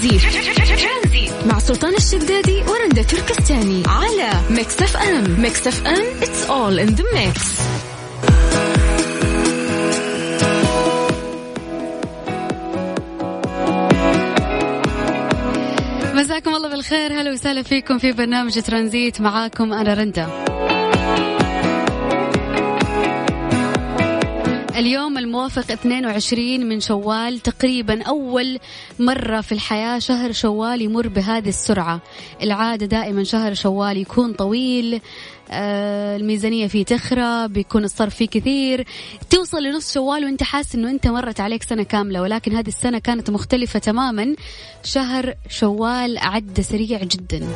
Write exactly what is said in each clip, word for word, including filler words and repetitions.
ترانزيت مع سلطان الشدادي ورندا تركستاني على Mix إف إم. Mix إف إم, it's all in the mix. مساكم الله بالخير, هلا وسهلا فيكم في برنامج ترانزيت, معاكم أنا رندا. اليوم الموافق اثنين وعشرين من شوال, تقريبا أول مرة في الحياة شهر شوال يمر بهذه السرعة. العادة دائما شهر شوال يكون طويل, الميزانية فيه تخرب, بيكون الصرف فيه كثير, توصل لنص شوال وانت حاس انه انت مرت عليك سنة كاملة. ولكن هذه السنة كانت مختلفة تماما, شهر شوال عدى سريع جدا.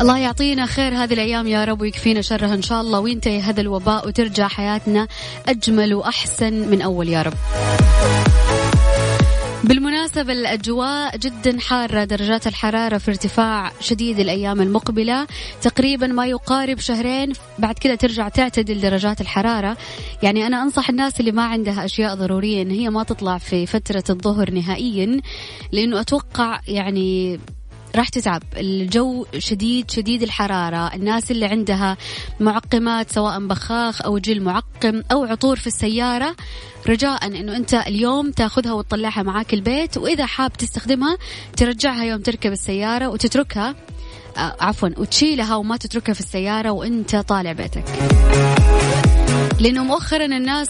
الله يعطينا خير هذه الأيام يا رب, ويكفينا شرها إن شاء الله, وينتهي هذا الوباء وترجع حياتنا أجمل وأحسن من أول يا رب. بالمناسبة الأجواء جدا حارة, درجات الحرارة في ارتفاع شديد الأيام المقبلة, تقريبا ما يقارب شهرين بعد كده ترجع تعتدل درجات الحرارة. يعني أنا أنصح الناس اللي ما عندها أشياء ضرورية إن هي ما تطلع في فترة الظهر نهائيا, لأنه أتوقع يعني راح تتعب. الجو شديد شديد الحرارة, الناس اللي عندها معقمات سواء بخاخ أو جل معقم أو عطور في السيارة, رجاء أنه أنت اليوم تأخذها وتطلعها معاك البيت, وإذا حاب تستخدمها ترجعها يوم تركب السيارة وتتركها, عفوا وتشيلها وما تتركها في السيارة وأنت طالع بيتك. لأنه مؤخرا الناس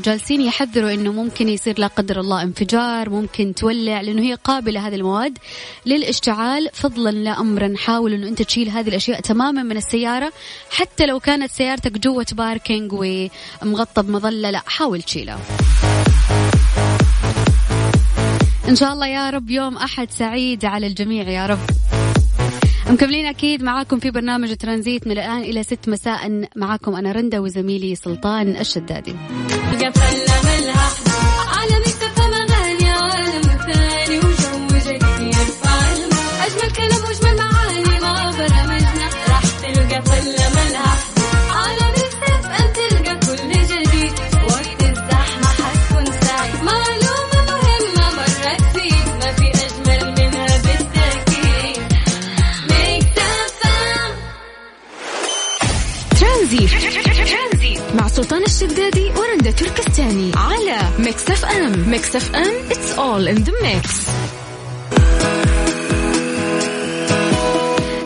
جالسين يحذروا أنه ممكن يصير لا قدر الله انفجار, ممكن تولع, لأنه هي قابلة هذه المواد للاشتعال. فضلا لا أمرا, حاول أنه أنت تشيل هذه الأشياء تماما من السيارة, حتى لو كانت سيارتك جوة باركينج ومغطى بمظلة, لا حاول تشيلها. إن شاء الله يا رب يوم أحد سعيد على الجميع يا رب. مكملين أكيد معاكم في برنامج ترانزيت من الآن إلى ست مساء, معاكم أنا رندا وزميلي سلطان الشدادي. مع سلطان الشدادي ورندا تركستاني على Mix إف إم. Mix إف إم, it's all in the mix.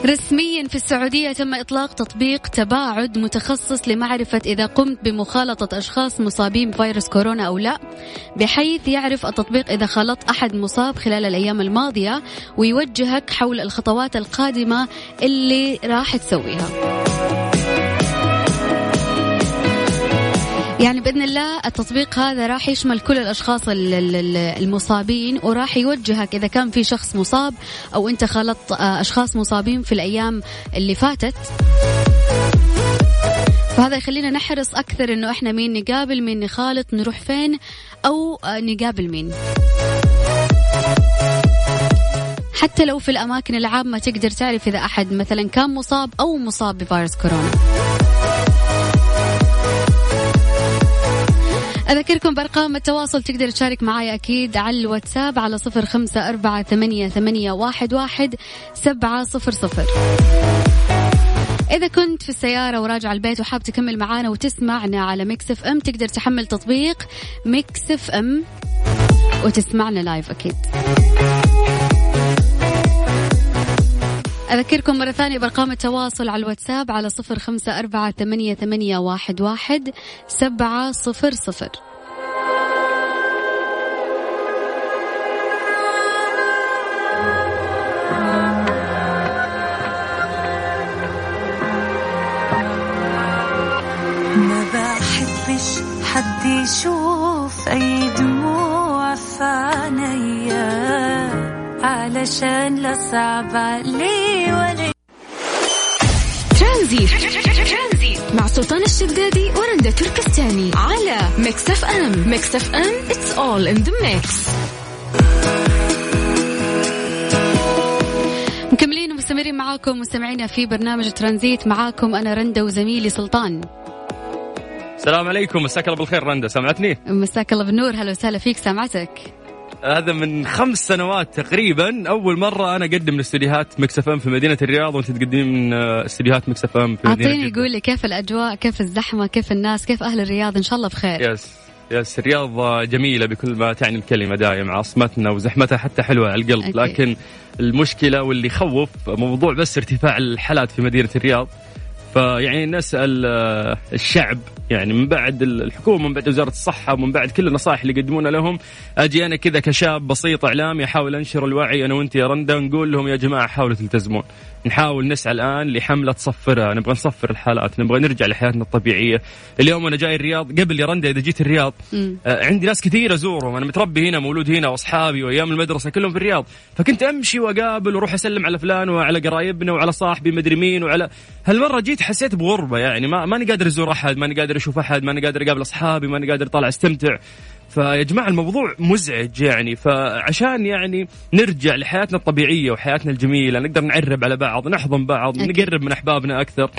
رسميا في السعودية تم إطلاق تطبيق تباعد متخصص لمعرفة إذا قمت بمخالطة أشخاص مصابين بفيروس كورونا أو لا, بحيث يعرف التطبيق إذا خالط أحد مصاب خلال الأيام الماضية ويوجهك حول الخطوات القادمة اللي راح تسويها. يعني بإذن الله التطبيق هذا راح يشمل كل الأشخاص المصابين, وراح يوجهك إذا كان في شخص مصاب أو أنت خلطت أشخاص مصابين في الأيام اللي فاتت. فهذا يخلينا نحرص أكثر إنه إحنا مين نقابل, مين نخالط, نروح فين أو نقابل مين. حتى لو في الأماكن العامة تقدر تعرف إذا أحد مثلا كان مصاب أو مصاب بفيروس كورونا. أذكركم بأرقام التواصل, تقدر تشارك معايا أكيد على الواتساب على صفر خمسة أربعة ثمانية ثمانية واحد واحد سبعة صفر صفر. إذا كنت في السيارة وراجع البيت وحاب تكمل معانا وتسمعنا على Mix إف إم, تقدر تحمل تطبيق Mix إف إم وتسمعنا لايف أكيد. أذكركم مرة ثانية بأرقام التواصل على الواتساب على صفر خمسة أربعة ثمانية ثمانية واحد واحد سبعة صفر صفر. ما بحبش حد يشوف أي دموع في عينيا علشان لا صعب علي ولا. ترانزيت مع سلطان الشدادي ورندا تركستاني على Mix إف إم. Mix إف إم, it's all in the mix. مكملين ومستمرين معاكم مستمعينا في برنامج ترانزيت, معاكم أنا رندا وزميلي سلطان. السلام عليكم, مساك الله بالخير رندا, سمعتني؟ مساك الله بالنور, هلا وسهلا فيك. سمعتك هذا من خمس سنوات تقريبا أول مرة أنا أقدم الاستديوهات ميكس إف إم في مدينة الرياض وأنت تقدمين من استديوهات ميكس إف إم في مدينة. أعطيني قولي كيف الأجواء، كيف الزحمة، كيف الناس، كيف أهل الرياض؟ إن شاء الله بخير. يس يس الرياض جميلة بكل ما تعني الكلمة، دائم عاصمتنا وزحمتها حتى حلوة على القلب أكيد. لكن المشكلة واللي خوف موضوع بس ارتفاع الحالات في مدينة الرياض، فيعني نسأل الشعب يعني من بعد الحكومة من بعد وزارة الصحة ومن بعد كل النصائح اللي يقدمونها لهم، أجي أنا كذا كشاب بسيط إعلامي أحاول أنشر الوعي أنا وأنت يا رندا، نقول لهم يا جماعة حاولوا تلتزمون، نحاول نسعى الآن لحملة تصفرها، نبغى نصفر الحالات، نبغى نرجع لحياتنا الطبيعية. اليوم أنا جاي الرياض، قبل يا رندا إذا جيت الرياض م. عندي ناس كثير أزورهم، أنا متربي هنا مولود هنا وأصحابي وأيام المدرسة كلهم في الرياض، فكنت أمشي وأقابل وأروح أسلم على فلان وعلى قرايبنا وعلى صاحبي مدري مين وعلى. هالمرة جيت حسيت بغربة، يعني ما ماني قادر أزور أحد، ماني قادر أشوف أحد، ماني قادر أقابل أصحابي، ماني قادر أطلع أستمتع. فيا جماعة الموضوع مزعج يعني، فعشان يعني نرجع لحياتنا الطبيعية وحياتنا الجميلة، نقدر نعرب على بعض، نحضن بعض، أكيد. نقرب من أحبابنا أكثر،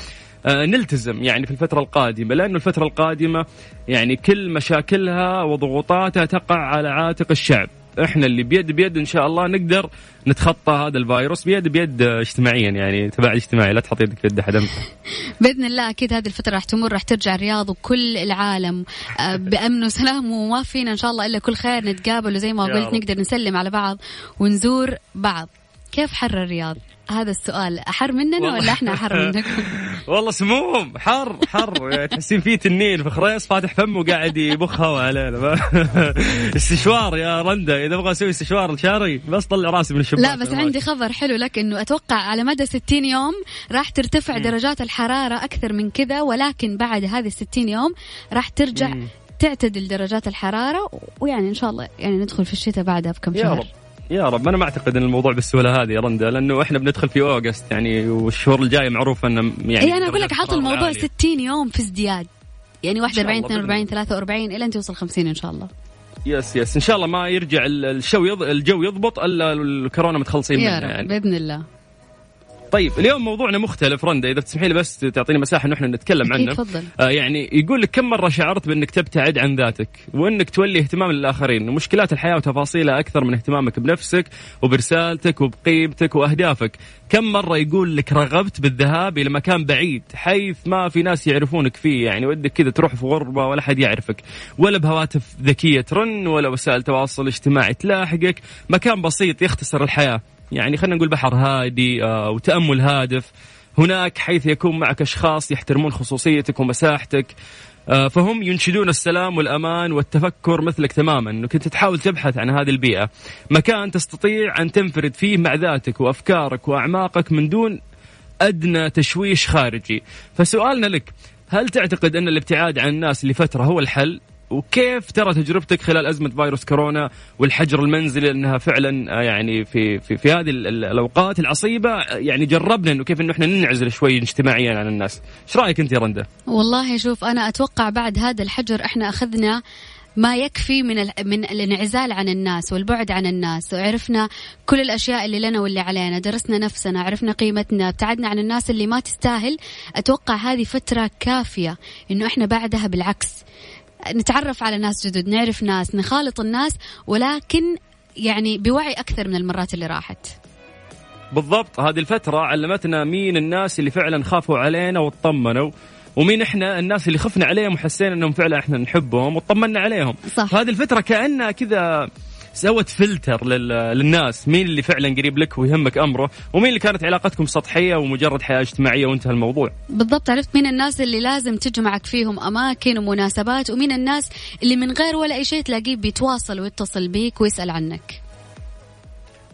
آه نلتزم يعني في الفترة القادمة، لأنه الفترة القادمة يعني كل مشاكلها وضغوطاتها تقع على عاتق الشعب. إحنا اللي بيد بيد إن شاء الله نقدر نتخطى هذا الفيروس بيد بيد اجتماعيا، يعني تباعد اجتماعي، لا تحط يدك في يد أحد بإذن الله. أكيد هذه الفترة راح تمر، راح ترجع الرياض وكل العالم بأمن وسلام، وما فينا إن شاء الله إلا كل خير نتقابل، وزي ما قلت نقدر نسلم على بعض ونزور بعض. كيف حر الرياض؟ هذا السؤال أحر مننا ولا إحنا أحر منكم؟ والله سموم حر حر، تحسين فيه تنين في خريص فاتح فمه وقاعد يبخ هوا علينا. استشوار يا رندا، إذا أبغى أسوي استشوار لشعري بس طلع راسي من الشباك. لا بس عندي خبر حلو لك، إنه أتوقع على مدى ستين يوم راح ترتفع درجات الحرارة أكثر من كذا، ولكن بعد هذه الستين يوم راح ترجع تعتدل درجات الحرارة، ويعني إن شاء الله يعني ندخل في الشتاء بعدها بكم شهر. يا رب. أنا ما أعتقد أن الموضوع بالسهولة هذه يا رندا، لأنه إحنا بندخل في أوغست يعني، والشهور الجاية معروف أنه يعني. أي أنا أقول لك حاط الموضوع ستين يوم في ازدياد، يعني واحد وأربعين اثنين وأربعين ثلاثة وأربعين إلى أن توصل خمسين إن شاء الله. يس يس إن شاء الله ما يرجع الشو يض... الجو يضبط إلا الكورونا متخلصين منها يعني بإذن الله. طيب اليوم موضوعنا مختلف رندا، إذا تسمحي لي بس تعطيني مساحة نحن نتكلم عنه. آه يعني يقول لك كم مرة شعرت بأنك تبتعد عن ذاتك وأنك تولي اهتمام للآخرين، مشكلات الحياة وتفاصيلها أكثر من اهتمامك بنفسك وبرسالتك وبقيمتك وأهدافك. كم مرة يقول لك رغبت بالذهاب إلى مكان بعيد حيث ما في ناس يعرفونك فيه، يعني ودك كذا تروح في غربة ولا حد يعرفك، ولا بهواتف ذكية ترن ولا وسائل تواصل اجتماعي تلاحقك، مكان بسيط يختصر الحياة، يعني خلينا نقول بحر هادي آه وتأمل هادف، هناك حيث يكون معك أشخاص يحترمون خصوصيتك ومساحتك، آه فهم ينشدون السلام والأمان والتفكر مثلك تماما، أنك كنت تحاول تبحث عن هذه البيئة، مكان تستطيع أن تنفرد فيه مع ذاتك وأفكارك وأعماقك من دون أدنى تشويش خارجي. فسؤالنا لك، هل تعتقد أن الابتعاد عن الناس لفترة هو الحل؟ وكيف ترى تجربتك خلال أزمة فيروس كورونا والحجر المنزلي، أنها فعلا يعني في في في هذه الأوقات العصيبة يعني جربنا إنه كيف إنه إحنا ننعزل شوي اجتماعيا عن الناس. إيش رأيك أنت يا رندا؟ والله شوف أنا أتوقع بعد هذا الحجر إحنا أخذنا ما يكفي من ال... من الانعزال عن الناس والبعد عن الناس، وعرفنا كل الأشياء اللي لنا واللي علينا، درسنا نفسنا، عرفنا قيمتنا، ابتعدنا عن الناس اللي ما تستاهل. أتوقع هذه فترة كافية إنه إحنا بعدها بالعكس نتعرف على ناس جدد، نعرف ناس، نخالط الناس، ولكن يعني بوعي أكثر من المرات اللي راحت. بالضبط، هذه الفترة علمتنا مين الناس اللي فعلا خافوا علينا وطمنوا، ومين إحنا الناس اللي خفنا عليهم وحسينا أنهم فعلا إحنا نحبهم وطمنا عليهم. هذه الفترة كأنها كذا سوت فلتر للناس، مين اللي فعلا قريب لك ويهمك أمره، ومين اللي كانت علاقتكم سطحية ومجرد حياة اجتماعية وانتهى الموضوع. بالضبط، عرفت مين الناس اللي لازم تجمعك فيهم أماكن ومناسبات، ومين الناس اللي من غير ولا أي شيء تلاقيه بيتواصل ويتصل بيك ويسأل عنك.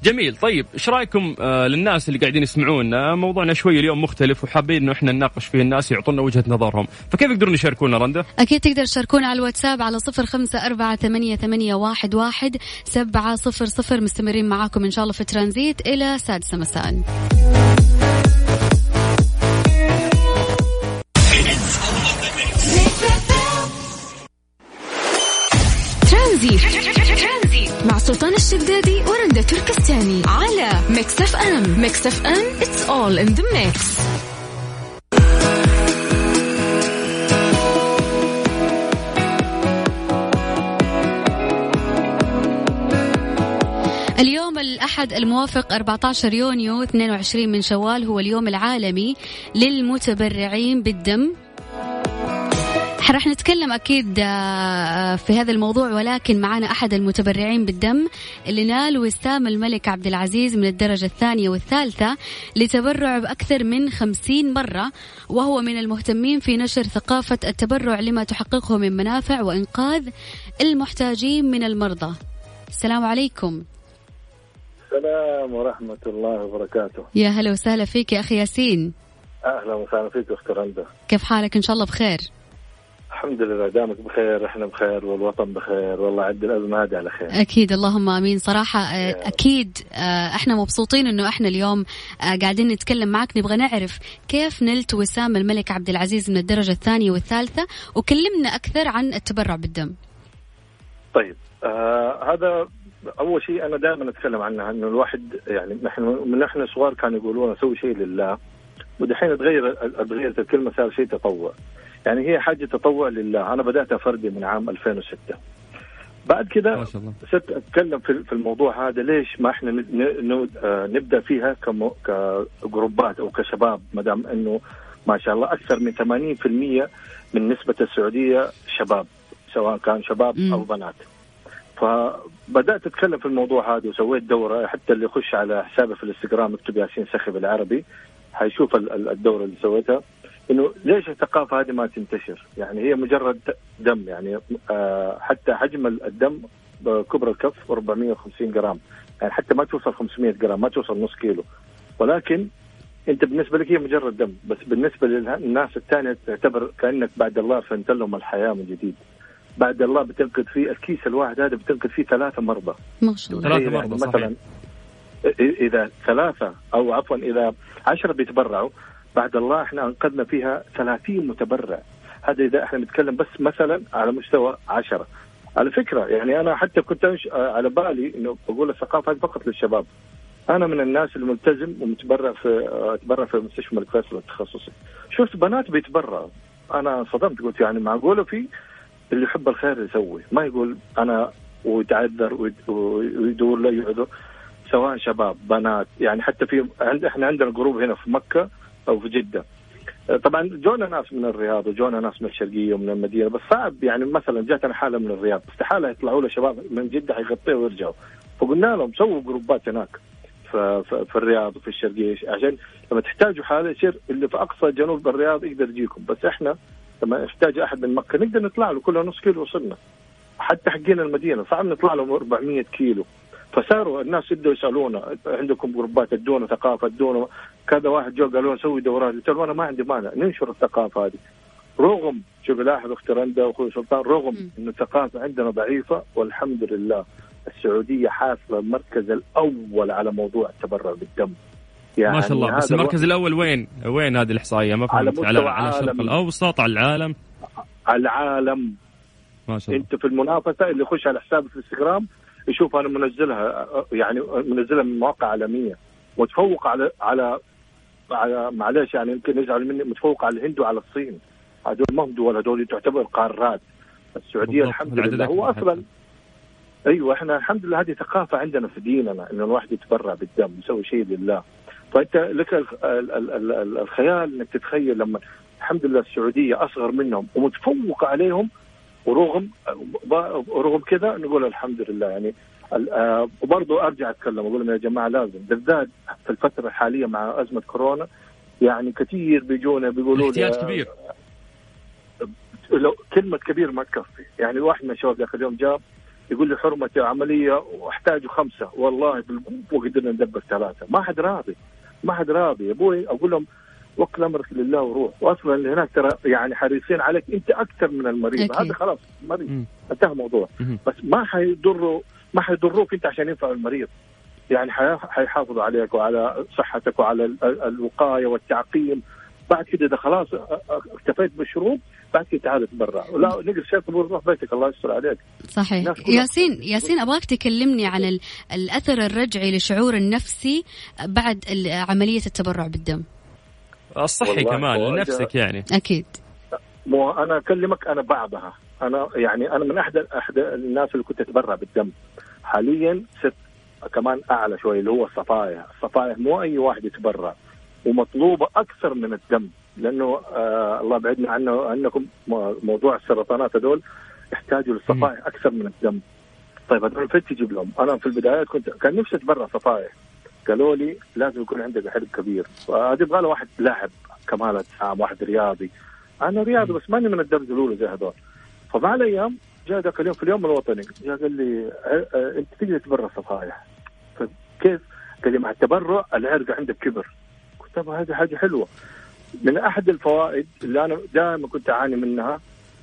جميل. طيب ايش رايكم آه للناس اللي قاعدين يسمعونا، موضوعنا شوي اليوم مختلف وحابين انه احنا نناقش فيه، الناس يعطونا وجهة نظرهم، فكيف يقدرون يشاركونا رندا؟ اكيد تقدر تشاركونا على الواتساب على صفر خمسة أربعة ثمانية ثمانية واحد واحد سبعة صفر صفر. مستمرين معاكم ان شاء الله في ترانزيت الى سادسة مساء. ترانزيت مع سلطان الشدادي ورندا تركستاني على ميكس إف إم. ميكس إف إم it's all in the mix. اليوم الأحد الموافق أربعة عشر يونيو اثنين وعشرين من شوال هو اليوم العالمي للمتبرعين بالدم. رح نتكلم أكيد في هذا الموضوع، ولكن معنا أحد المتبرعين بالدم اللي نال وسام الملك عبد العزيز من الدرجة الثانية والثالثة لتبرع بأكثر من خمسين مرة، وهو من المهتمين في نشر ثقافة التبرع لما تحققه من منافع وإنقاذ المحتاجين من المرضى. السلام عليكم. السلام ورحمة الله وبركاته. يا هلا وسهلا فيك يا أخي ياسين. أهلا وسهلا فيك أختي رندا. كيف حالك؟ إن شاء الله بخير. الحمد لله، دامك بخير، احنا بخير، والوطن بخير، والله عد الأزمة هذه على خير. أكيد، اللهم آمين. صراحة أكيد احنا مبسوطين انه احنا اليوم قاعدين نتكلم معك، نبغى نعرف كيف نلت وسام الملك عبد العزيز من الدرجة الثانية والثالثة، وكلمنا أكثر عن التبرع بالدم. طيب آه هذا أول شيء أنا دائما أتكلم عنه، إنه الواحد يعني نحن من إحنا صغار كانوا يقولون سوي شيء لله، ودحين تغير تغيرت الكلمة، صار شيء تطوع. يعني هي حاجة تطوع لله. أنا بدأتها فردي من عام ألفين وستة، بعد كده صرت أتكلم في الموضوع هذا، ليش ما إحنا نبدأ فيها كجروبات أو كشباب، مدام أنه ما شاء الله أكثر من ثمانين بالمئة من نسبة السعودية شباب، سواء كان شباب م. أو بنات. فبدأت أتكلم في الموضوع هذا وسويت دورة، حتى اللي يخش على حسابي في الانستغرام اكتب ياسين سخي بالعربي هيشوف الدورة اللي سويتها، إنه ليش الثقافة هذه ما تنتشر. يعني هي مجرد دم، يعني آه حتى حجم الدم كبر الكف أربعمية وخمسين جرام، يعني حتى ما توصل خمسمية جرام، ما توصل نص كيلو، ولكن أنت بالنسبة لك هي مجرد دم، بس بالنسبة للناس الثانية تعتبر كأنك بعد الله فأنت لهم الحياة من جديد. بعد الله بتنقذ فيه الكيس الواحد هذا بتنقذ فيه ثلاثة مرضى. ما شاء الله. ثلاثة مرضى يعني مثلا إذا ثلاثة أو عفوا إذا عشرة بيتبرعوا، بعد الله احنا انقذنا فيها ثلاثين متبرع. هذا إذا احنا نتكلم بس مثلا على مستوى عشرة. على فكرة يعني أنا حتى كنت على بالي إنه أقول الثقافة فقط للشباب. أنا من الناس الملتزم ومتبرع في أتبرع في مستشفى الملك فيصل التخصصي. شفت بنات بيتبرعوا، أنا صدمت، قلت يعني معقولة في اللي يحب الخير يسوي، ما يقول أنا ويتعذر ويدور لا يعذر، سواء شباب بنات. يعني حتى في عند احنا عندنا جروب هنا في مكة أو في جدة، طبعا جونا ناس من الرياض وجونا ناس من الشرقية ومن المدينة، بس صعب. يعني مثلا جاتنا حالة من الرياض، استحالة يطلعوا له شباب من جدة حيغطيه ويرجعوا، فقلنا لهم سووا جروبات هناك في الرياض وفي الشرقية، عشان لما تحتاجوا حالة يصير اللي في أقصى جنوب الرياض يقدر يجيكم، بس احنا لما احتاج أحد من مكة نقدر نطلع له كلها نص كيلو، وصلنا حتى حقين المدينة صعب نطلع له أربعمية كيلو. فصاروا الناس يبدوا يسألونا عندكم جروبات ادونا ثقافة ادونا كذا، واحد جو قالوا نسوي دورات، قلت له أنا ما عندي مانع ننشر الثقافة هذه. رغم شوف لاحظ أختي رندا وأخوي سلطان، رغم م. إن الثقافة عندنا ضعيفة، والحمد لله السعودية حاصلة المركز الأول على موضوع التبرع بالدم. يعني ما شاء الله. بس المركز الأول وين وين هذه الإحصائية؟ ما فهمت. على, على, على الشرق الأوسط، على العالم؟ على العالم ما شاء الله. أنت في المنافسة اللي يخش على حسابي في الانستغرام يشوف أنا منزلها، يعني منزلها من مواقع عالمية، متفوق على على على معلش يعني يمكن يزعل مني، متفوق على الهند وعلى الصين. هذول ما هم دول، هذول تعتبر قارات. السعودية الحمد لله هو أصلا أيوة إحنا الحمد لله هذه ثقافة عندنا في ديننا إنه الواحد يتبرع بالدم يسوي شيء لله. فأنت لك الخيال إنك تتخيل لما الحمد لله السعودية أصغر منهم ومتفوق عليهم، ورغم رغم كذا نقول الحمد لله. يعني وبرضه أرجع أتكلم أقول يا جماعة لازم بالذات في الفترة الحالية مع أزمة كورونا، يعني كثير بيجونا بيقولوا احتياج كبير. لو كلمة كبير ما تكفي، يعني واحد من الشباب ذاك اليوم جاب يقول لي حرمتي عملية واحتاجوا خمسة، والله بالقوة قدرنا ندبر ثلاثة، ما حد راضي ما حد راضي يا أبوي. أقول لهم وكل أمرك لله وروح، وأصلا اللي هناك ترى يعني حريصين عليك أنت أكثر من المريض. هذا خلاص مريض انتهى الموضوع، بس ما حيضره ما حيضروك أنت عشان ينفع المريض. يعني حيحافظوا عليك وعلى صحتك وعلى الوقاية والتعقيم. بعد كده إذا خلاص اكتفيت بالشروب بعد كده تعال تبرع، ولا نقدر شيء تبرع بيتك الله يستر عليك. صحيح. ياسين ياسين أبغاك تكلمني عن ال... الأثر الرجعي لشعور النفسي بعد عملية التبرع بالدم الصحي كمان لنفسك. يعني أكيد مو أنا أكلمك أنا بعضها، أنا يعني أنا من أحد أحد الناس اللي كنت أتبرع بالدم. حاليا صرت كمان أعلى شوي اللي هو الصفائح. الصفائح مو أي واحد يتبرع، ومطلوبة أكثر من الدم، لأنه آه الله بعدنا عنه عنكم موضوع السرطانات هذول يحتاجوا للصفائح أكثر من الدم. طيب هذول فين تجيب لهم؟ أنا في البدايات كنت كان نفسي أتبرع صفائح، قالوا لي لازم يكون عندك حلم كبير، فأدي بغاله واحد لاعب كمال أجسام، واحد رياضي. أنا رياضي بس ماني من الدرجة الأولى زي هذول. فمع الأيام جاء ذاك اليوم في اليوم الوطني، جاء قال لي أنت تقدر تبرع صفائح. فكيف؟ قال لي مع التبرع العرق عندك كبر. قلت له هذه حاجة حلوة. من أحد الفوائد اللي أنا دائما كنت أعاني منها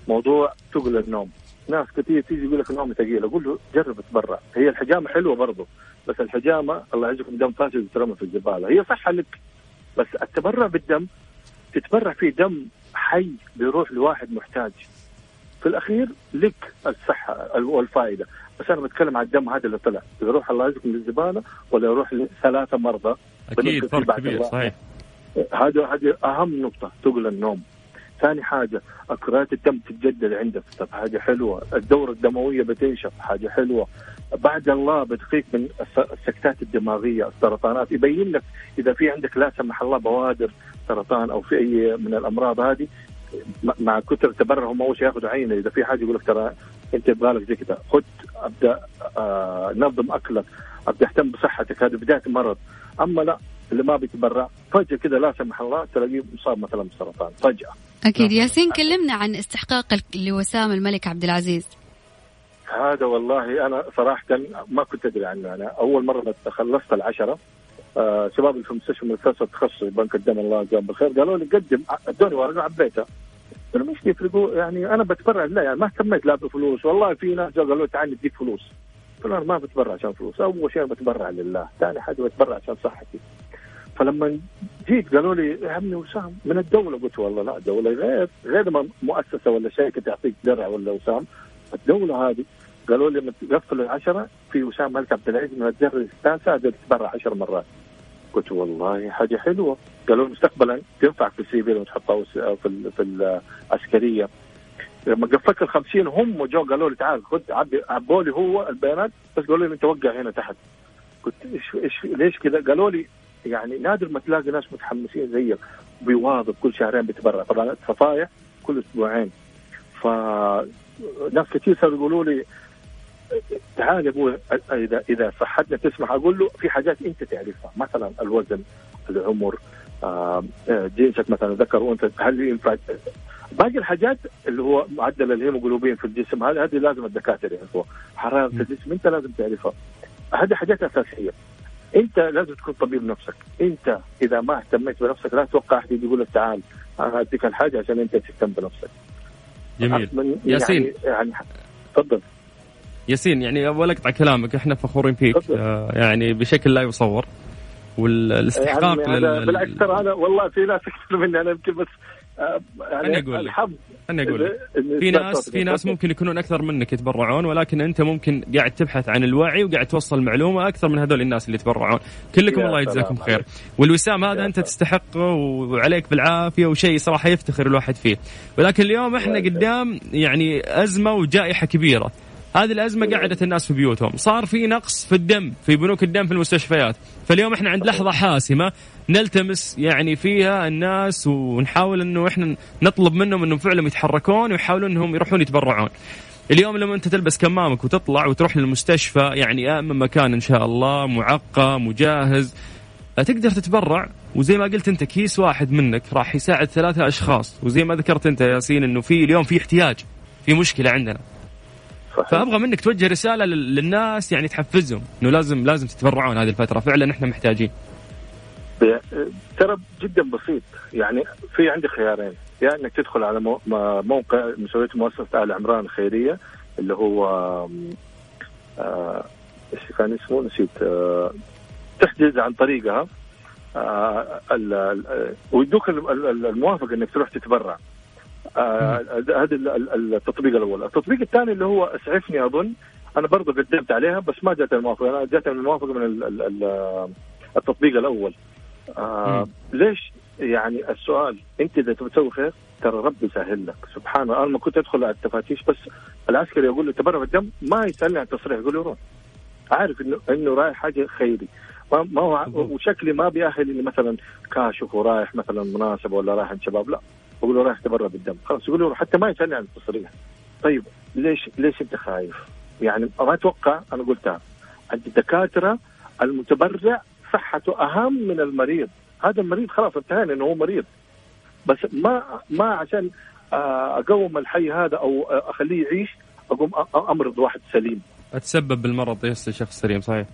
موضوع ثقل النوم. ناس كثير تيجي يقول لك نومي ثقيل، أقول له جرب تبرع. هي الحجامة حلوة برضو، بس الحجامة الله يعزكم دم فاسد ترمى في الزبالة، هي صحة لك، بس التبرع بالدم تتبرع فيه دم حي بيروح لواحد محتاج، في الأخير لك الصحة والفائدة. بس أنا بتكلم عن الدم هذا اللي طلع يروح الله يعزكم للزبالة ولا يروح لثلاثة مرضى. أكيد فرق كبير صحيح. هذا هذه أهم نقطة، ثقل النوم. ثاني حاجة أكريات الدم تتجدد عندك، طب حاجة حلوة. الدورة الدموية بتنشف، حاجة حلوة. بعد الله بتخيك من السكتات الدماغية، السرطانات، يبين لك إذا في عندك لا سمح الله بوادر سرطان أو في أي من الأمراض هذه. مع كثر تبرعهم أول شيء ياخذوا عينة، إذا في حاجة يقول لك ترى أنت بغالك زي كذا، خد أبدأ آه نظم أكلك، أبدأ أهتم بصحتك. هذا بداية مرض. أما لا اللي ما بيتبرع فجأة كذا لا سمح الله تلاقيه مصاب مثلا بسرطان فجأة. أكيد. ياسين كلمنا عن استحقاقك لوسام الملك عبد العزيز. هذا والله أنا صراحة ما كنت أدري عنه. أنا أول مرة تخلصت العشرة، آه شباب اللي في مستشفى المستشفى تخصص بنك الدم الله يجزاهم بالخير قالوا لي قدم، ادوني ورقة عبيتها. قالوا مش يفرقوا يعني أنا بتبرع لا، يعني ما اهتميت لا بفلوس. والله في ناس قالوا تعال نديك فلوس، أنا ما بتبرع عشان فلوس. أول شيء بتبرع لله، ثاني حاجة بتبرع عشان صحتي. فلما جيت قالوا لي همني وسام من الدولة، قلت والله لا دولة غير غير ما مؤسسة ولا شركة تعطيك درع ولا وسام، الدولة هذه قالوا لي متقفل العشرة في وسام ملك عبد العزيز من الدرجة الثالثة تتبرع عشر مرات. قلت والله حاجة حلوة. قالوا مستقبلا تنفع في السيفيل وتحطها في في العسكرية. لما قفلت الخمسين هم جو قالوا لي تعال خد عبوا لي هو البيانات، بس قالوا لي انت وقع هنا تحت. قلت ايش ايش ليش كذا؟ قالوا لي يعني نادر ما تلاقي ناس متحمسين زيك بيواظب كل شهرين بتبرع، طبعا صفايح كل اسبوعين. فناس كثير صاروا يقولوا لي تعال يا ابوي اذا اذا صحتنا تسمح. اقول له في حاجات انت تعرفها، مثلا الوزن، العمر، جنسك مثلا ذكر وانثى، هل ينفع باقي الحاجات اللي هو معدل الهيموغلوبين في الجسم، هذه هذه لازم الدكاتره يعرفوها. حراره الجسم انت لازم تعرفها، هذه حاجات اساسيه. انت لازم تكون طبيب نفسك. انت اذا ما اهتميت بنفسك لا تتوقع احد يقول لك تعال انا هديك الحاجه عشان انت تهتم بنفسك. جميل يعني ياسين. يعني تفضل ياسين، يعني ولا اقطع كلامك، احنا فخورين فيك آه يعني بشكل لا يصور، والاستحقاق يعني لل... بالعكس ترى انا والله في ناس اكثر مني انا يمكن، بس آه يعني الحمد انا اقول لك في ناس في ناس ممكن يكونون اكثر منك يتبرعون، ولكن انت ممكن قاعد تبحث عن الوعي وقاعد توصل معلومه اكثر من هذول الناس اللي يتبرعون. كلكم الله يجزاكم خير، والوسام هذا انت تستحقه وعليك بالعافيه، وشيء صراحه يفتخر الواحد فيه. ولكن اليوم احنا قدام يعني ازمه وجائحه كبيره. هذه الأزمة قعدت الناس في بيوتهم، صار في نقص في الدم في بنوك الدم في المستشفيات. فاليوم إحنا عند لحظة حاسمة نلتمس يعني فيها الناس، ونحاول إنه إحنا نطلب منهم إنهم فعلا يتحركون ويحاولون إنهم يروحون يتبرعون. اليوم لما أنت تلبس كمامك وتطلع وتروح للمستشفى يعني أأمن مكان إن شاء الله، معقم وجاهز، تقدر تتبرع. وزي ما قلت أنت كيس واحد منك راح يساعد ثلاثة أشخاص، وزي ما ذكرت أنت ياسين إنه في اليوم في احتياج، في مشكلة عندنا. فأبغى منك توجه رسالة للناس يعني تحفزهم إنه لازم لازم تتبرعون هذه الفترة، فعلا إحنا محتاجين. ترى جدا بسيط، يعني في عندك خيارين، يا يعني إنك تدخل على موقع مسوية مؤسسة آل عمران الخيرية اللي هو إيش كان اسمه نسيت، تحجز عن طريقها ويدوك الموافقة إنك تروح تتبرع. هذا التطبيق الأول. التطبيق الثاني اللي هو أسعفني، أظن أنا برضو قدمت عليها بس ما جات الموافقة. أنا جات الموافقة من ال ال التطبيق الأول. آه ليش؟ يعني السؤال أنت إذا تبتسوي خير ترى ربي سهل لك سبحانه. أنا ما كنت أدخل على التفاتيش، بس العسكري يقول لي تبرع بالدم ما يسألني عن التصريح، يقول لي روح. عارف انه انه رايح حاجه خيري, ما ما هو وشكلي ما بيأهل اني مثلا كاشف ورايح مثلا مناسبه ولا رايح عند شباب, لا بقول له رايح تبرع بالدم خلاص, يقول له حتى ما يسالني عن التصريح. طيب ليش ليش انت خايف يعني؟ ما اتوقع, انا قلتها عند الدكاتره المتبرع صحته اهم من المريض. هذا المريض خلاص انتهينا انه هو مريض, بس ما ما عشان اقوم الحي هذا او اخليه يعيش اقوم امرض واحد سليم, اتسبب بالمرض يس شخص سليم. صحيح.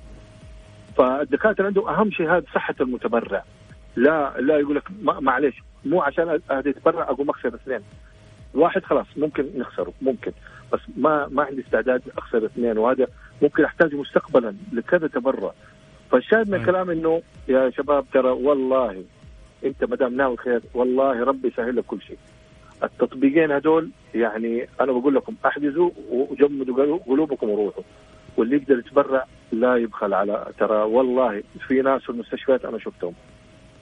فالدكاتره عندهم اهم شيء هذا صحه المتبرع, لا لا يقول لك معلش مو عشان اتبرع اقوم اخسر اثنين, واحد خلاص ممكن نخسره ممكن, بس ما ما عندي استعداد اخسر اثنين, وهذا ممكن احتاج مستقبلا لكذا تبرع. فالشاهد من الكلام انه يا شباب ترى والله انت ما دام ناوي خير والله ربي يسهل لك كل شيء. التطبيقين هذول يعني انا بقول لكم احجزوا وجمدوا قلوبكم وروحوا, واللي يقدر يتبرع لا يبخل. على ترى والله في ناس في المستشفيات انا شفتهم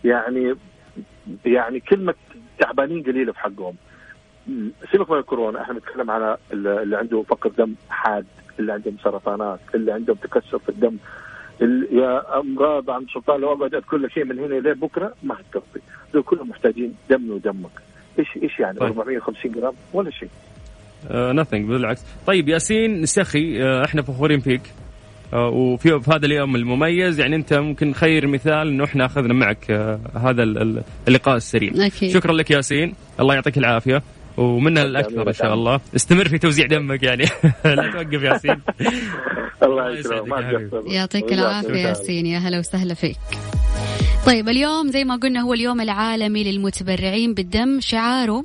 يعني يعني كلمه تعبانين قليله في حقهم. سيبك من الكورونا, احنا نتكلم على اللي عنده فقر دم حاد, اللي عندهم سرطانات, اللي عندهم تكسر في الدم, يا امراض عم سلطان لو اقعدت كل شيء من هنا لين بكره ما هتكفي, دول كلهم محتاجين دم. ودمك ايش ايش يعني طيب. أربعمية وخمسين جرام ولا شيء, نثينج uh, بالعكس. طيب ياسين سخي, uh, احنا فخورين فيك uh, وفي هذا اليوم المميز, يعني انت ممكن خير مثال انه احنا اخذنا معك uh, هذا اللقاء السريع. okay. شكرا لك ياسين, الله يعطيك العافيه ومنها الأكثر إن شاء الله, استمر في توزيع دمك يعني لا توقف ياسين. الله يسعدك, يعطيك العافية ياسين, يا هلا وسهلا فيك. طيب اليوم زي ما قلنا هو اليوم العالمي للمتبرعين بالدم, شعاره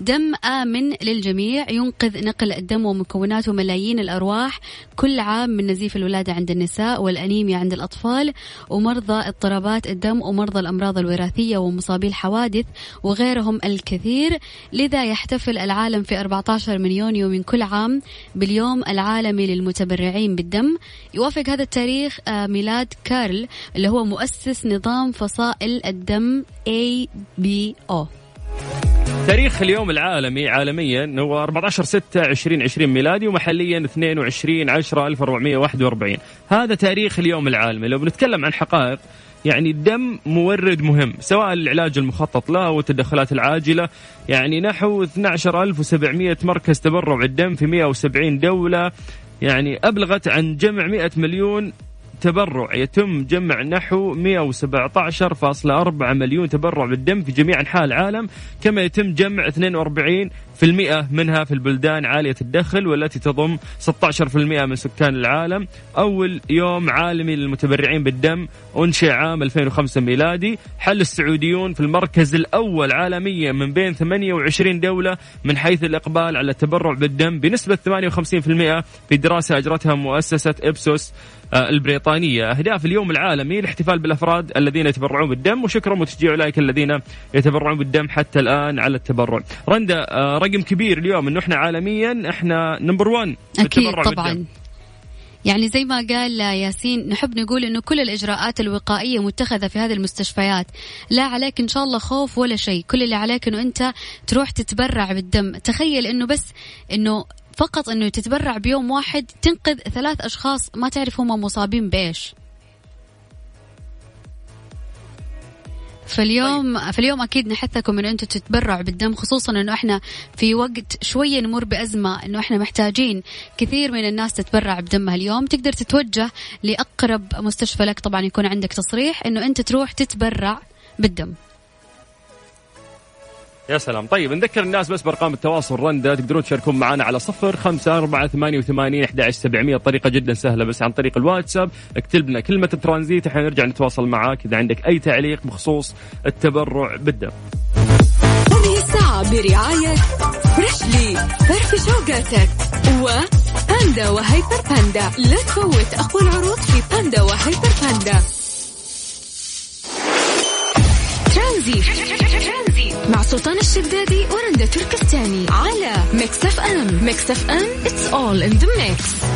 دم آمن للجميع ينقذ نقل الدم ومكوناته ملايين الأرواح كل عام من نزيف الولادة عند النساء والأنيميا عند الأطفال ومرضى اضطرابات الدم ومرضى الأمراض الوراثية ومصابي الحوادث وغيرهم الكثير. لذا يحتفل العالم في أربعة عشر من يونيو من كل عام باليوم العالمي للمتبرعين بالدم. يوافق هذا التاريخ ميلاد كارل اللي هو مؤسس نظام فصائل الدم إيه بي أو. تاريخ اليوم العالمي عالميا هو أربعة عشر ستة ألفين وعشرين ميلادي, ومحليا اثنين وعشرين عشرة ألف وأربعمية وواحد وأربعين. هذا تاريخ اليوم العالمي. لو بنتكلم عن حقائق, يعني الدم مورد مهم سواء العلاج المخطط له والتدخلات العاجلة, يعني نحو اثنا عشر ألف وسبعمية مركز تبرع الدم في مئة وسبعين دولة, يعني أبلغت عن جمع مئة مليون تبرع, يتم جمع نحو مئة وسبعة عشر فاصلة أربعة مليون تبرع بالدم في جميع أنحاء العالم, كما يتم جمع اثنين وأربعين بالمئة منها في البلدان عالية الدخل والتي تضم ستة عشر بالمئة من سكان العالم. أول يوم عالمي للمتبرعين بالدم أنشئ عام ألفين وخمسة ميلادي. حل السعوديون في المركز الأول عالميا من بين ثمانية وعشرين دولة من حيث الإقبال على التبرع بالدم بنسبة ثمانية وخمسين بالمئة في دراسة أجرتها مؤسسة إبسوس البريطانية. أهداف اليوم العالمي الاحتفال بالأفراد الذين يتبرعون بالدم وشكرهم وتشجيع أولئك الذين يتبرعون بالدم حتى الآن على التبرع. رندا, رقم كبير اليوم إنه إحنا عالميا إحنا نمبر وان بالتبرع بالدم. يعني زي ما قال ياسين نحب نقول أنه كل الإجراءات الوقائية متخذة في هذه المستشفيات, لا عليك إن شاء الله خوف ولا شيء, كل اللي عليك أنه أنت تروح تتبرع بالدم. تخيل أنه بس أنه فقط أنه تتبرع بيوم واحد تنقذ ثلاث أشخاص ما تعرف هم مصابين بإيش. فاليوم طيب. فاليوم أكيد نحثكم أن أنتم تتبرعوا بالدم, خصوصا أنه إحنا في وقت شوية نمر بأزمة, أنه إحنا محتاجين كثير من الناس تتبرع بدمها. اليوم تقدر تتوجه لأقرب مستشفى لك, طبعا يكون عندك تصريح أنه أنت تروح تتبرع بالدم. يا سلام. طيب نذكر الناس بس بأرقام التواصل رندا, تقدرون تشاركون معنا على صفر خمسة أربعة ثمانية وثمانين أحد عشر سبعمية. طريقة جدا سهلة بس عن طريق الواتساب, اكتب لنا كلمة ترانزيت احنا نرجع نتواصل معاك إذا عندك أي تعليق بخصوص التبرع بالدم. هذه الساعة برعاية فريشلي فرف شوقاتك وباندا وهيبر باندا, لا تفوت أقوى العروض في باندا وهيبر باندا. ترانزيت مع سلطان الشدادي ورندا تركستاني على Mix إف إم. Mix إف إم, it's all in the mix.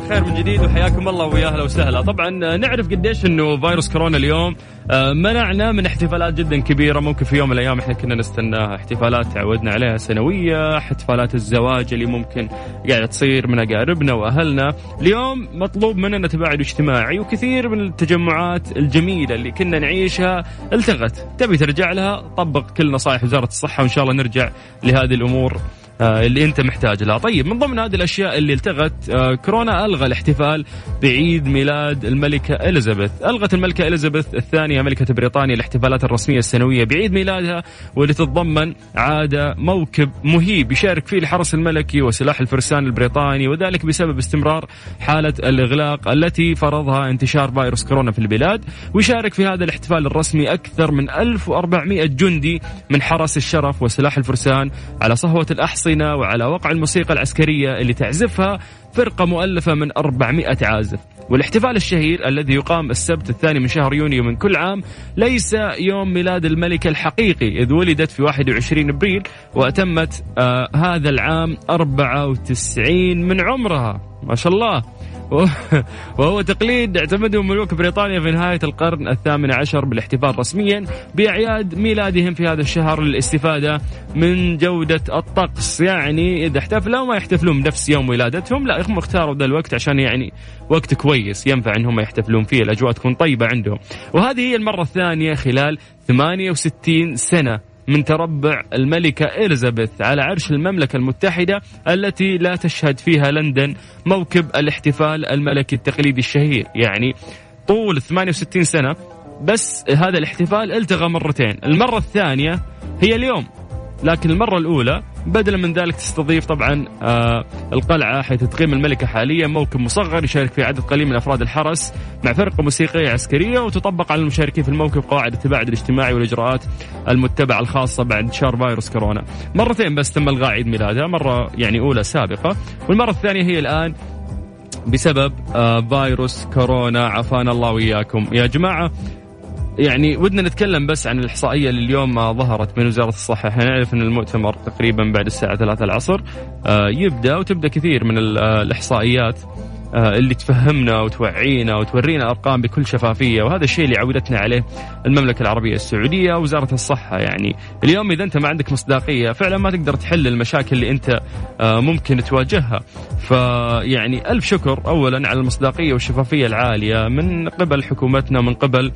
الخير من جديد وحياكم الله ويا اهلا وسهلا. طبعا نعرف قديش انه فيروس كورونا اليوم منعنا من احتفالات جدا كبيره. ممكن في يوم من الايام احنا كنا نستناها، احتفالات تعودنا عليها سنويه، احتفالات الزواج اللي ممكن قاعده تصير من اقاربنا واهلنا. اليوم مطلوب مننا تباعد اجتماعي، وكثير من التجمعات الجميله اللي كنا نعيشها التغت، تبي ترجع لها. طبق كل نصائح وزاره الصحه وان شاء الله نرجع لهذه الامور اللي أنت محتاج لها. طيب من ضمن هذه الأشياء اللي التغت، كورونا ألغى الاحتفال بعيد ميلاد الملكة إليزابيث. ألغت الملكة إليزابيث الثانية ملكة بريطانيا الاحتفالات الرسمية السنوية بعيد ميلادها، واللي تتضمن عادة موكب مهيب يشارك فيه الحرس الملكي وسلاح الفرسان البريطاني، وذلك بسبب استمرار حالة الإغلاق التي فرضها انتشار فيروس كورونا في البلاد. ويشارك في هذا الاحتفال الرسمي أكثر من ألف وأربعمائة جندي من حرس الشرف وسلاح الفرسان على صهوة الأحصنة وعلى وقع الموسيقى العسكرية اللي تعزفها فرقة مؤلفة من أربعمائة عازف. والاحتفال الشهير الذي يقام السبت الثاني من شهر يونيو من كل عام ليس يوم ميلاد الملكة الحقيقي، إذ ولدت في واحد وعشرين أبريل وأتمت آه هذا العام أربعة وتسعين من عمرها، ما شاء الله. وهو تقليد اعتمده ملوك بريطانيا في نهاية القرن الثامن عشر بالاحتفال رسميا بأعياد ميلادهم في هذا الشهر للاستفادة من جودة الطقس. يعني إذا احتفلوا ما يحتفلون بنفس يوم ولادتهم، لا هم اختاروا ذا الوقت عشان يعني وقت كويس ينفع إنهم يحتفلون فيه، الأجواء تكون طيبة عندهم. وهذه هي المرة الثانية خلال ثمانية وستين سنة من تربع الملكة إليزابيث على عرش المملكة المتحدة، التي لا تشهد فيها لندن موكب الاحتفال الملكي التقليدي الشهير. يعني طول ثمانية وستين سنة بس هذا الاحتفال التغى مرتين، المرة الثانية هي اليوم، لكن المرة الأولى بدلا من ذلك تستضيف طبعا آه القلعة حيث تقيم الملكة حاليا موكب مصغر يشارك فيه عدد قليل من أفراد الحرس مع فرقة موسيقية عسكرية، وتطبق على المشاركين في الموكب قواعد التباعد الاجتماعي والإجراءات المتبعة الخاصة بعد انتشار فيروس كورونا. مرتين بس تم إلغاء عيد ميلادها، مرة يعني أولى سابقة، والمرة الثانية هي الآن بسبب آه فيروس كورونا. عافانا الله وإياكم يا جماعة. يعني ودنا نتكلم بس عن الإحصائية اللي اليوم ما ظهرت من وزارة الصحة. هنعرف أن المؤتمر تقريبا بعد الساعة ثلاثة العصر يبدأ، وتبدأ كثير من الإحصائيات اللي تفهمنا وتوعينا وتورينا أرقام بكل شفافية، وهذا الشيء اللي عودتنا عليه المملكة العربية السعودية وزارة الصحة. يعني اليوم إذا أنت ما عندك مصداقية فعلا ما تقدر تحل المشاكل اللي أنت ممكن تواجهها. فيعني ألف شكر أولا على المصداقية والشفافية العالية من قبل حكومتنا، من قبل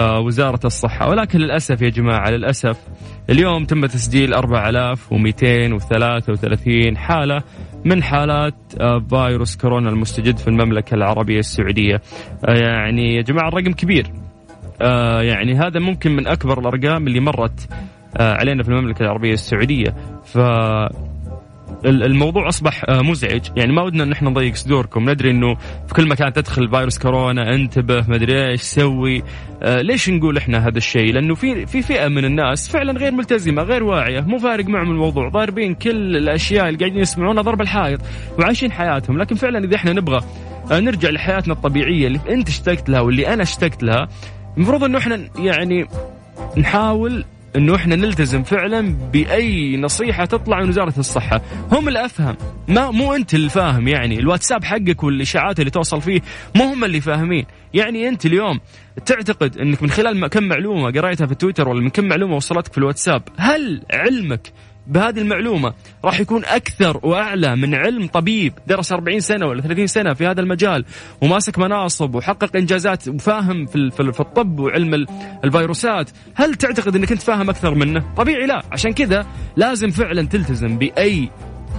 وزارة الصحة. ولكن للأسف يا جماعة، للأسف اليوم تم تسجيل أربعة آلاف ومئتين وثلاثة وثلاثين حالة من حالات فيروس كورونا المستجد في المملكة العربية السعودية. يعني يا جماعة الرقم كبير، يعني هذا ممكن من أكبر الأرقام اللي مرت علينا في المملكة العربية السعودية. ف الموضوع أصبح مزعج. يعني ما ودنا أن احنا نضيق صدوركم، ندري أنه في كل مكان تدخل فيروس كورونا انتبه ما أدري إيش سوي. ليش نقول احنا هذا الشيء؟ لأنه في في فئة من الناس فعلا غير ملتزمة، غير واعية، مو فارق معهم الموضوع، ضاربين كل الأشياء اللي قاعدين يسمعونها ضرب الحائط وعايشين حياتهم. لكن فعلا إذا احنا نبغى نرجع لحياتنا الطبيعية اللي أنت اشتقت لها واللي أنا اشتقت لها، المفروض أنه احنا يعني نحاول أنه إحنا نلتزم فعلا بأي نصيحة تطلع من وزارة الصحة. هم الأفهم، ما مو أنت الفاهم. يعني الواتساب حقك والإشاعات اللي توصل فيه مو هم اللي فاهمين. يعني أنت اليوم تعتقد أنك من خلال كم معلومة قرأتها في تويتر ولا من كم معلومة وصلتك في الواتساب، هل علمك بهذه المعلومة راح يكون أكثر وأعلى من علم طبيب درس أربعين سنة ولا ثلاثين سنة في هذا المجال وماسك مناصب وحقق إنجازات وفاهم في الطب وعلم الفيروسات؟ هل تعتقد أنك أنت فاهم أكثر منه؟ طبيعي لا. عشان كذا لازم فعلا تلتزم بأي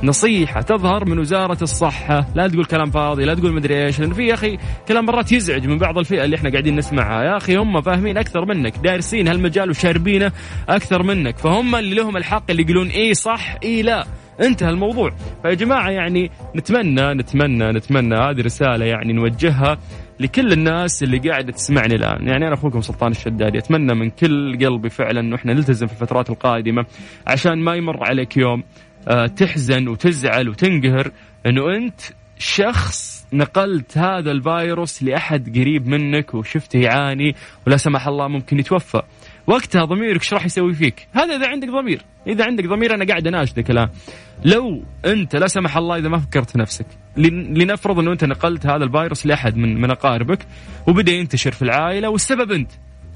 نصيحة تظهر من وزارة الصحة. لا تقول كلام فاضي، لا تقول مدري إيش، لأن في يا أخي كلام مرات يزعج من بعض الفئة اللي إحنا قاعدين نسمعها. يا أخي هم فاهمين أكثر منك، دارسين هالمجال وشاربينه أكثر منك، فهم اللي لهم الحق اللي يقولون إيه صح إيه لا. انتهى الموضوع. فيا جماعة يعني نتمنى نتمنى نتمنى هذه رسالة يعني نوجهها لكل الناس اللي قاعدة تسمعني الآن. يعني أنا أخوكم سلطان الشدادي، أتمنى من كل قلبي فعلا إنه إحنا نلتزم في الفترات القادمة، عشان ما يمر عليك يوم تحزن وتزعل وتنقهر أنه أنت شخص نقلت هذا الفيروس لأحد قريب منك وشفته يعاني ولا سمح الله ممكن يتوفى. وقتها ضميرك ايش راح يسوي فيك؟ هذا اذا عندك ضمير. اذا عندك ضمير انا قاعد اناشدك الان. لو انت لا سمح الله اذا ما فكرت في نفسك، لنفرض انه انت نقلت هذا الفيروس لاحد من من اقاربك وبدا ينتشر في العائله والسبب انت،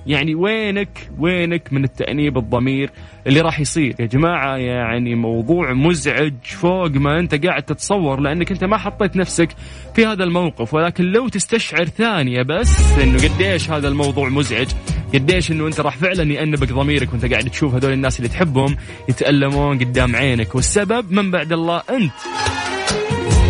يعني وينك وينك من التأنيب الضمير اللي راح يصير يا جماعة؟ يعني موضوع مزعج فوق ما أنت قاعد تتصور، لأنك أنت ما حطيت نفسك في هذا الموقف. ولكن لو تستشعر ثانية بس أنه قديش هذا الموضوع مزعج، قديش أنه أنت راح فعلا يأنبك ضميرك وأنت قاعد تشوف هذول الناس اللي تحبهم يتألمون قدام عينك، والسبب من بعد الله أنت.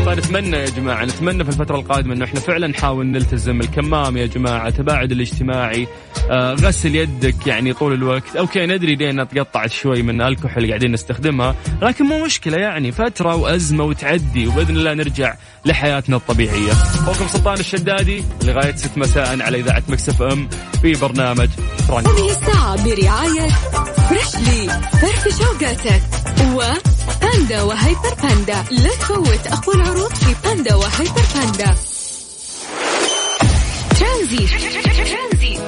فنتمنى يا جماعة، نتمنى في الفترة القادمة أنه إحنا فعلا نحاول نلتزم الكمام يا جماعة، تباعد الاجتماعي، آه غسل يدك يعني طول الوقت. أوكي ندري دينا تقطعت شوي من الكحول اللي قاعدين نستخدمها، لكن مو مشكلة، يعني فترة وأزمة وتعدي وبإذن الله نرجع لحياتنا الطبيعية. أخوكم سلطان الشدادي لغاية ست مساء على إذاعة ميكس إف إم في برنامج راندا. هذه الساعة برعاية فريشلي، فرف شوقاتك، و باندا وهايبر باندا. لا تفوت أقوى العروض في باندا وهايبر باندا. ترانزيت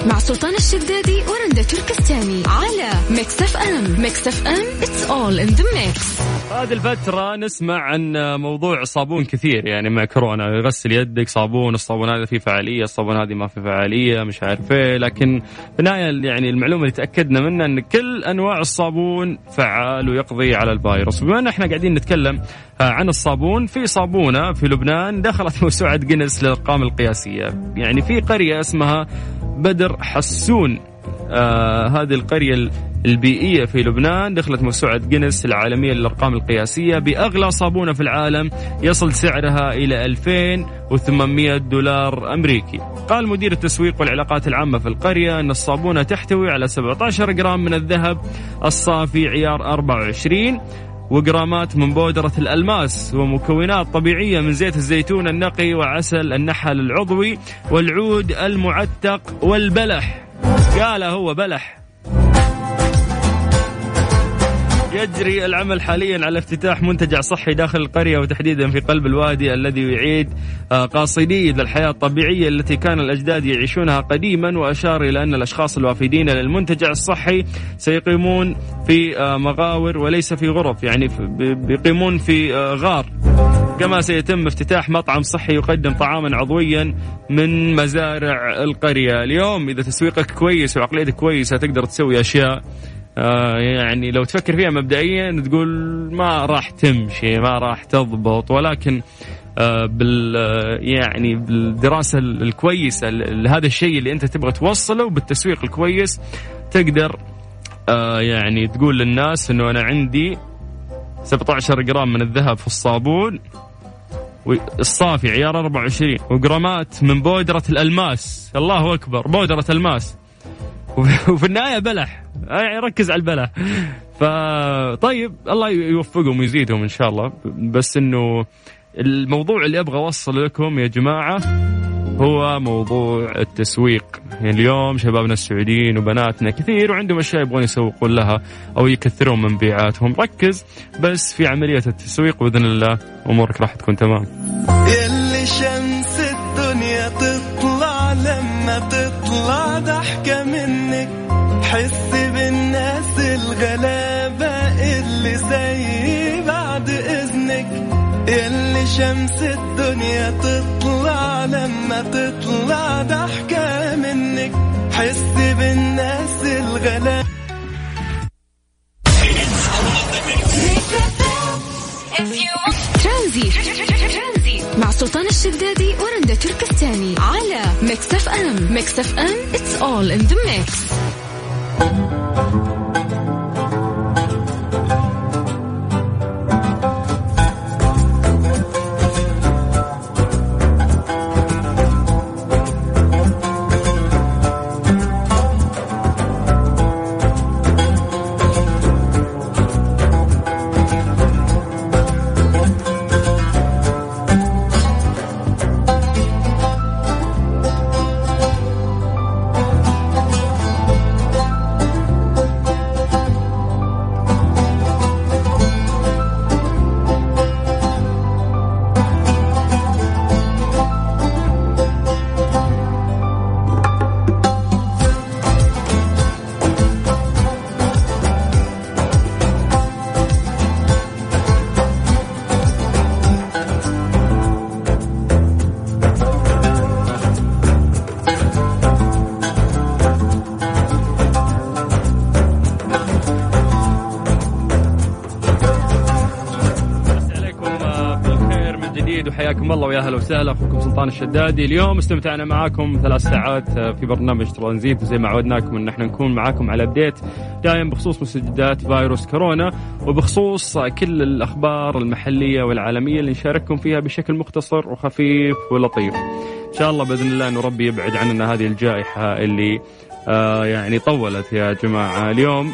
مع سلطان الشدادي ورندا تركستاني على ميكس إف إم. ميكس إف إم it's all in the mix. هذه الفترة نسمع عن موضوع صابون كثير، يعني مع كورونا غسل يدك، صابون، الصابون هذا فيه فعالية، الصابون هذه ما فيه فعالية، مش عارف ايه. لكن بناء يعني المعلومة اللي تأكدنا منها أن كل أنواع الصابون فعال ويقضي على الفيروس. بما أن احنا قاعدين نتكلم عن الصابون، في صابونة في لبنان دخلت موسوعة جينيس للأرقام القياسية. يعني في قرية اسمها بدر حسون، آه هذه القرية البيئية في لبنان دخلت موسوعة جينيس العالمية للأرقام القياسية بأغلى صابونة في العالم، يصل سعرها إلى ألفين وثمانمائة دولار أمريكي. قال مدير التسويق والعلاقات العامة في القرية أن الصابونة تحتوي على سبعة عشر جرام من الذهب الصافي عيار أربعة وعشرين، وجرامات من بودرة الألماس، ومكونات طبيعية من زيت الزيتون النقي وعسل النحل العضوي والعود المعتق والبلح. قال هو بلح. يجري العمل حاليا على افتتاح منتجع صحي داخل القرية، وتحديدا في قلب الوادي الذي يعيد قاصدي للحياة الطبيعية التي كان الأجداد يعيشونها قديما. وأشار إلى أن الأشخاص الوافدين للمنتجع الصحي سيقيمون في مغاور وليس في غرف، يعني بيقيمون في غار. كما سيتم افتتاح مطعم صحي يقدم طعاما عضويا من مزارع القرية. اليوم إذا تسويقك كويس وعقليتك كويسة تقدر تسوي أشياء آه يعني لو تفكر فيها مبدئيا تقول ما راح تمشي، ما راح تضبط، ولكن آه بال يعني بالدراسة الكويسة لهذا الشيء اللي أنت تبغى توصله وبالتسويق الكويس تقدر آه يعني تقول للناس إنه أنا عندي سبعة عشر جرام من الذهب في الصابون الصافي عيار أربعة وعشرين، وجرامات من بودرة الألماس. الله أكبر، بودرة ألماس، وفي النهاية بلح، يعني ركز على البلح. فطيب الله يوفقهم ويزيدهم إن شاء الله. بس إنه الموضوع اللي أبغى أوصل لكم يا جماعة هو موضوع التسويق. يعني اليوم شبابنا السعوديين وبناتنا كثير وعندهم أشياء يبغون يسوقون لها أو يكثرون من بيعاتهم. ركز بس في عملية التسويق وبإذن الله أمورك راح تكون تمام. يلي شمس الدنيا تطلع، لما تطلع ضحكة منك، حس بالناس الغلابة اللي زي بعد إذنك. يلي شمس الدنيا تطلع، لما تطلع ضحكة منك، حس بالناس الغلابة. مع سلطان الشدادي ورندا تركستاني على ميكس إف إم. ميكس إف إم it's all in the mix. جديد وحياكم الله ويا هلا وسهلا. أخوكم سلطان الشدادي. اليوم استمتعنا معاكم ثلاث ساعات في برنامج ترانزيت، وزي ما عودناكم أن احنا نكون معاكم على بداية دائم بخصوص مسجدات فيروس كورونا وبخصوص كل الأخبار المحلية والعالمية اللي نشارككم فيها بشكل مختصر وخفيف ولطيف. إن شاء الله بإذن الله أن ربي يبعد عننا هذه الجائحة اللي آه يعني طولت يا جماعة. اليوم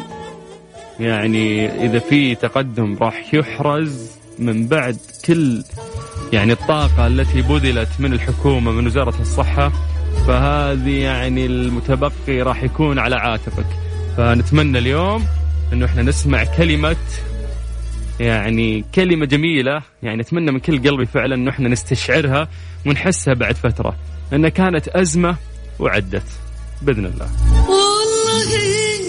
يعني إذا في تقدم راح يحرز من بعد كل يعني الطاقة التي بذلت من الحكومة من وزارة الصحة، فهذه يعني المتبقي راح يكون على عاتقك. فنتمنى اليوم أنه إحنا نسمع كلمة يعني كلمة جميلة، يعني أتمنى من كل قلبي فعلا أنه إحنا نستشعرها ونحسها بعد فترة أنها كانت أزمة وعدت بإذن الله.